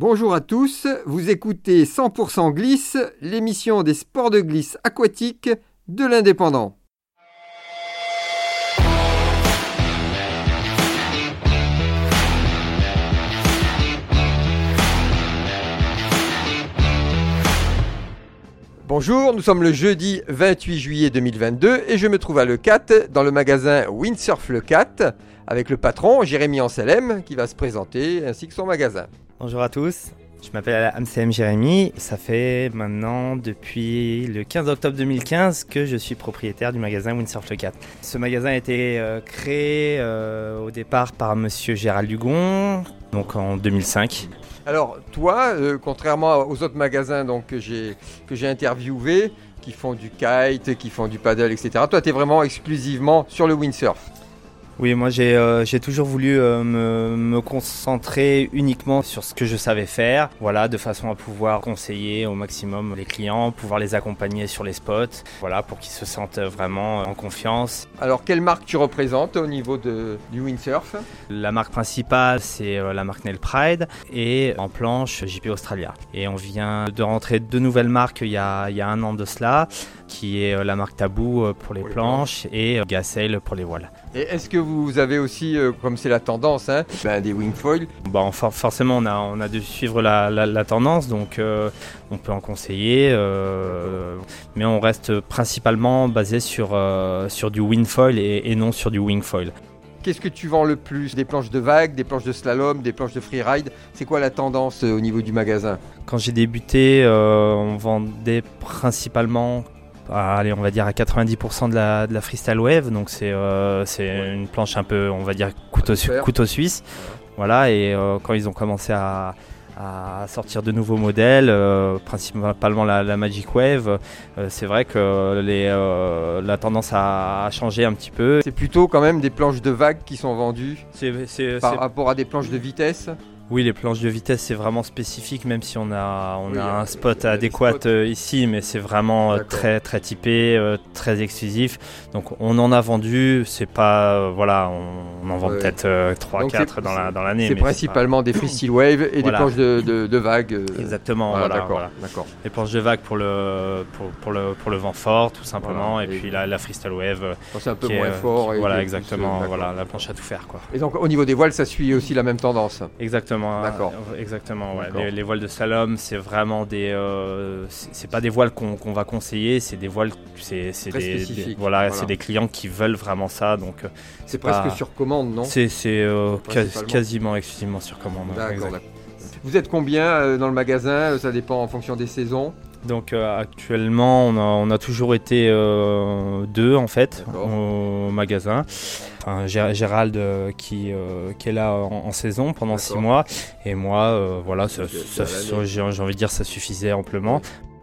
Bonjour à tous, vous écoutez 100% Glisse, l'émission des sports de glisse aquatique de l'Indépendant. Bonjour, nous sommes le jeudi 28 juillet 2022 et je me trouve à Leucate dans le magasin Windsurf Leucate avec le patron Jérémy Anselme qui va se présenter ainsi que son magasin. Bonjour à tous, je m'appelle Anselme Jérémy, ça fait maintenant depuis le 15 octobre 2015 que je suis propriétaire du magasin Windsurf Leucate. Ce magasin a été créé au départ par monsieur Gérald Dugon, donc en 2005. Alors toi, contrairement aux autres magasins donc, que j'ai interviewés, qui font du kite, qui font du paddle, etc., toi tu es vraiment exclusivement sur le windsurf. Oui, moi j'ai toujours voulu me concentrer uniquement sur ce que je savais faire, voilà, de façon à pouvoir conseiller au maximum les clients, pouvoir les accompagner sur les spots, voilà, pour qu'ils se sentent vraiment en confiance. Alors, quelle marque tu représentes au niveau du windsurf ? La marque principale, c'est la marque Neil Pryde et en planche JP Australia. Et on vient de rentrer deux nouvelles marques il y a un an de cela, qui est la marque Tabou pour les planches et Gasail pour les voiles. Et est-ce que vous avez aussi, comme c'est la tendance, des wingfoils ? Forcément, on a dû suivre la tendance, donc on peut en conseiller. Mais on reste principalement basé sur du windfoil et non sur du wingfoil. Qu'est-ce que tu vends le plus ? Des planches de vagues, des planches de slalom, des planches de freeride ? C'est quoi la tendance au niveau du magasin ? Quand j'ai débuté, on vendait principalement... Allez, on va dire à 90% de la freestyle wave, donc c'est une planche un peu, on va dire, couteau suisse. Voilà, et quand ils ont commencé à sortir de nouveaux modèles, principalement la Magic Wave, c'est vrai que la tendance a changé un petit peu. C'est plutôt quand même des planches de vagues qui sont vendues par rapport à des planches de vitesse. Oui, les planches de vitesse, c'est vraiment spécifique, même si on a un spot adéquat ici, mais c'est vraiment très, très typé, très exclusif. Donc, on en a vendu, c'est pas... on en vend peut-être 3-4 dans l'année. C'est principalement des freestyle wave et des planches de vagues. Exactement, D'accord. Les planches de vagues pour le vent fort, tout simplement, et puis la freestyle wave. C'est un peu moins fort. Voilà, exactement, la planche à tout faire, quoi. Et donc, au niveau des voiles, ça suit aussi la même tendance. Exactement. Exactement, ouais. Les voiles de slalom, c'est vraiment c'est pas des voiles qu'on va conseiller, c'est des voiles, c'est très spécifique. C'est des clients qui veulent vraiment ça, donc c'est presque sur commande, non ? C'est quasiment exclusivement sur commande. D'accord. Ouais, vous êtes combien dans le magasin ? Ça dépend en fonction des saisons. Donc actuellement, on a toujours été deux en fait. D'accord. Au magasin. Enfin, Gérald qui est là en saison pendant 6 mois et moi, j'ai envie de dire ça suffisait amplement.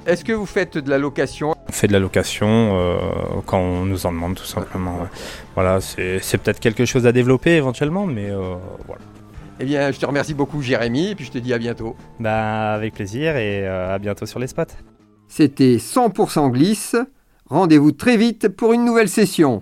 Est-ce que vous faites de la location ? On fait de la location quand on nous en demande tout simplement. Ouais. Voilà, c'est peut-être quelque chose à développer éventuellement, mais voilà. Eh bien, je te remercie beaucoup Jérémy, et puis je te dis à bientôt. Avec plaisir, et à bientôt sur les spots. C'était 100% Glisse. Rendez-vous très vite pour une nouvelle session.